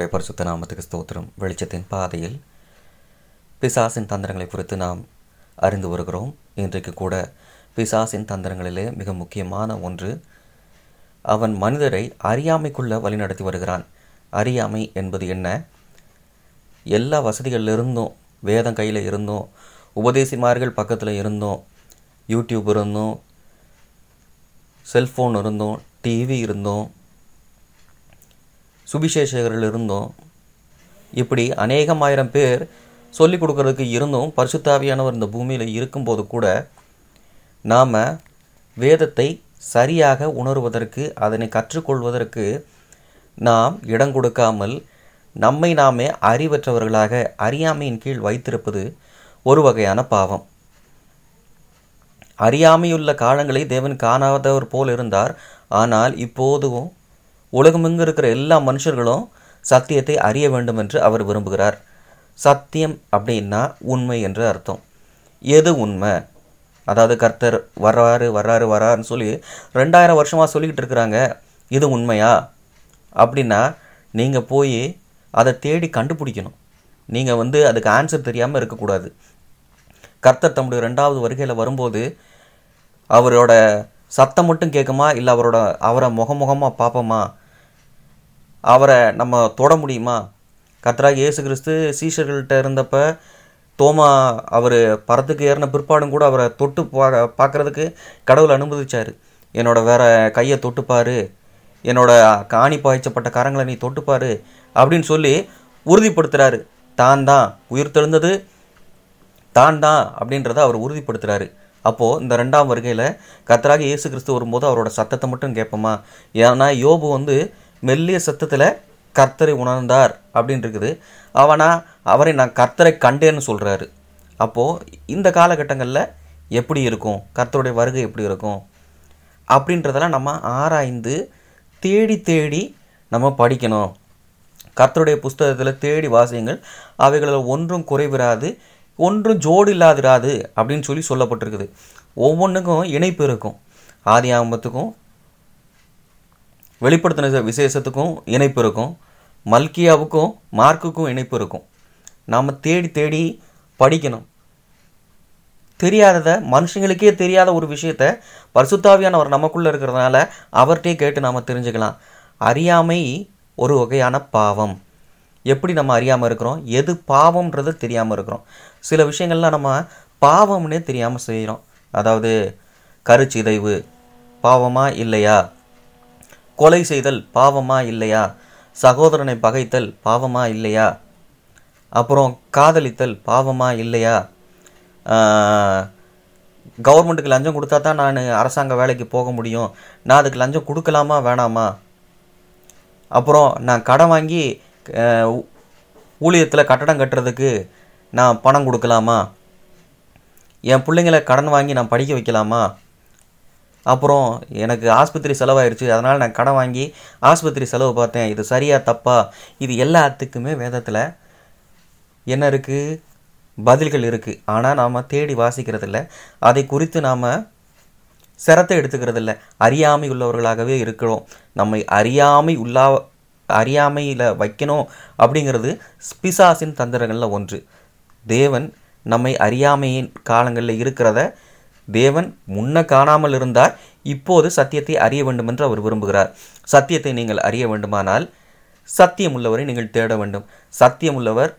கர்த்தருடைய பரிசுத்த நாமத்துக்கு ஸ்தோத்திரம். வெளிச்சத்தின் பாதையில் பிசாசின் தந்திரங்களை குறித்து நாம் அறிந்து வருகிறோம். இன்றைக்கு கூட பிசாசின் தந்திரங்களிலே மிக முக்கியமான ஒன்று, அவன் மனிதரை அறியாமைக்குள்ளே வழிநடத்தி வருகிறான். அறியாமை என்பது என்ன? எல்லா வசதிகளில் இருந்தும், வேதம் கையில் இருந்தும், உபதேசிமார்கள் பக்கத்தில் இருந்தும், யூடியூப் இருந்தும், செல்ஃபோன் இருந்தும், டிவி இருந்தும், சுவிசேஷகர்கள் இருந்தும், இப்படி அநேகமாயிரம் பேர் சொல்லிக் கொடுக்கறதுக்கு இருந்தும், பரிசுத்தாவியானவர் இந்த பூமியில் இருக்கும்போது கூட நாம் வேதத்தை சரியாக உணர்வதற்கு, அதனை கற்றுக்கொள்வதற்கு நாம் இடம் கொடுக்காமல் நம்மை நாமே அறிவற்றவர்களாக அறியாமையின் கீழ் வைத்திருப்பது ஒரு வகையான பாவம். அறியாமையுள்ள காலங்களை தேவன் காணாதவர் போல் இருந்தார். ஆனால் இப்போதும் உலகமெங்கு இருக்கிற எல்லா மனுஷர்களும் சத்தியத்தை அறிய வேண்டும் என்று அவர் விரும்புகிறார். சத்தியம் அப்படின்னா உண்மை என்று அர்த்தம். எது உண்மை? அதாவது கர்த்தர் வர்றாருன்னு சொல்லி 2000 வருஷமாக சொல்லிக்கிட்டு இருக்கிறாங்க. இது உண்மையா அப்படின்னா நீங்கள் போய் அதை தேடி கண்டுபிடிக்கணும். நீங்கள் அதுக்கு ஆன்சர் தெரியாமல் இருக்கக்கூடாது. கர்த்தர் தம்முடைய 2வது வருகையில் வரும்போது அவரோட சத்தம் மட்டும் கேட்குமா? இல்லை அவரை முகமுகமாக பார்ப்போமா? அவரை நம்ம தொட முடியுமா? கர்த்தராக இயேசு கிறிஸ்து சீஷர்கள்ட்ட இருந்தப்போ தோமா அவர் பரத்துக்கு ஏறின பிற்பாடும் கூட அவரை தொட்டு பார்க்குறதுக்கு கடவுள் அனுமதிச்சார். என்னோடய வேறு கையை தொட்டுப்பார், என்னோடய காணி பாய்ச்சப்பட்ட கரங்களை நீ தொட்டுப்பார் அப்படின்னு சொல்லி உறுதிப்படுத்துகிறாரு. தான் உயிர் தெழுந்தது தான் அப்படின்றத அவர் உறுதிப்படுத்துகிறாரு. அப்போது இந்த 2ஆம் வருகையில் கர்த்தராக இயேசு கிறிஸ்து வரும்போது அவரோட சத்தத்தை மட்டும் கேட்போமா? ஏன்னா யோபு மெல்லிய சத்தத்தில் கர்த்தரை உணர்ந்தார் அப்படின்னு இருக்குது. அவரை நான் கர்த்தரை கண்டேன்னு சொல்கிறாரு. அப்போது இந்த காலகட்டங்களில் எப்படி இருக்கும், கர்த்தருடைய வருகை எப்படி இருக்கும் அப்படின்றதெல்லாம் நம்ம ஆராய்ந்து தேடி நம்ம படிக்கணும். கர்த்தருடைய புஸ்தகத்தில் தேடி வாசியுங்கள், அவைகளில் ஒன்றும் குறைவிராது, ஒன்றும் ஜோடு இல்லாதிராது அப்படின்னு சொல்லப்பட்டிருக்குது. ஒவ்வொன்றுக்கும் இணைப்பு இருக்கும். ஆதியாகமத்துக்கும் வெளிப்படுத்தின விசேஷத்துக்கும் இணைப்பு இருக்கும். மல்கியாவுக்கும் மார்க்குக்கும் இணைப்பு இருக்கும். நாம் தேடி படிக்கணும். தெரியாததை, மனுஷங்களுக்கே தெரியாத ஒரு விஷயத்தை பரிசுத்தாவியானவர் நமக்குள்ளே இருக்கிறதுனால அவர்கிட்டே கேட்டு நாம் தெரிஞ்சுக்கலாம். அறியாமை ஒரு வகையான பாவம். எப்படி நம்ம அறியாமல் இருக்கிறோம், எது பாவம்ன்றது தெரியாமல் இருக்கிறோம். சில விஷயங்கள்லாம் நம்ம பாவம்னே தெரியாமல் செய்கிறோம். அதாவது கருச்சிதைவு பாவமா இல்லையா, கொலை செய்தல் பாவமா இல்லையா, சகோதரனை பகைத்தல் பாவமா இல்லையா, அப்புறம் காதலித்தல் பாவமா இல்லையா, கவர்மெண்ட்டுக்கு லஞ்சம் கொடுத்தா தான் நான் அரசாங்க வேலைக்கு போக முடியும், நான் அதுக்கு லஞ்சம் கொடுக்கலாமா வேணாமா, அப்புறம் நான் கடன் வாங்கி ஊழியத்தில் கட்டடம் கட்டுறதுக்கு நான் பணம் கொடுக்கலாமா, என் பிள்ளைங்களை கடன் வாங்கி நான் படிக்க வைக்கலாமா, அப்புறம் எனக்கு ஆஸ்பத்திரி செலவாயிடுச்சு அதனால் நான் கடன் வாங்கி ஆஸ்பத்திரி செலவு பார்த்தேன், இது சரியாக தப்பா? இது எல்லாத்துக்குமே வேதத்தில் என்ன இருக்குது, பதில்கள் இருக்குது. ஆனால் நாம் தேடி வாசிக்கிறதில்ல, அதை குறித்து நாம் சிரத்தை எடுத்துக்கிறதில்ல. அறியாமை உள்ளவர்களாகவே இருக்கிறோம். நம்மை அறியாமையில் வைக்கணும் அப்படிங்கிறது பிசாசின் தந்திரங்களில் ஒன்று. தேவன் நம்மை அறியாமையின் காலங்களில் இருக்கிறத தேவன் முன்ன காணாமல் இருந்தார். இப்போது சத்தியத்தை அறிய வேண்டும் என்று அவர் விரும்புகிறார். சத்தியத்தை நீங்கள் அறிய வேண்டுமானால் சத்தியம் உள்ளவரை நீங்கள் தேட வேண்டும். சத்தியம் உள்ளவர்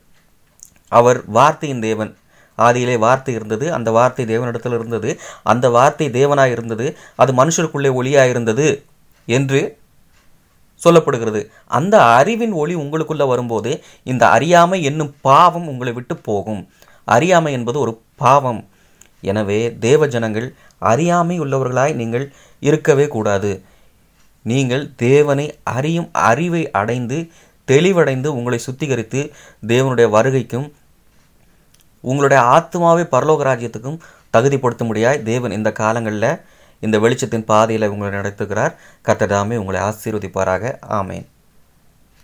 அவர் வார்த்தையின் தேவன். ஆதியிலே வார்த்தை இருந்தது, அந்த வார்த்தை தேவனிடத்தில் இருந்தது, அந்த வார்த்தை தேவனாக இருந்தது, அது மனுஷருக்குள்ளே ஒளியாக இருந்தது என்று சொல்லப்படுகிறது. அந்த அறிவின் ஒளி உங்களுக்குள்ளே வரும்போது இந்த அறியாமை என்னும் பாவம் உங்களை விட்டு போகும். அறியாமை என்பது ஒரு பாவம். எனவே தேவ ஜனங்கள் அறியாமை உள்ளவர்களாய் நீங்கள் இருக்கவே கூடாது. நீங்கள் தேவனை அறியும் அறிவை அடைந்து தெளிவடைந்து உங்களை சுத்திகரித்து தேவனுடைய வருகைக்கும் உங்களுடைய ஆத்மாவை பரலோக ராஜ்யத்துக்கும் தகுதிப்படுத்தும்படியாய் தேவன் இந்த காலங்களில் இந்த வெளிச்சத்தின் பாதையில் உங்களை நடத்துகிறார். கர்த்தர் தாமே உங்களை ஆசீர்வதிப்பாராக. ஆமேன்.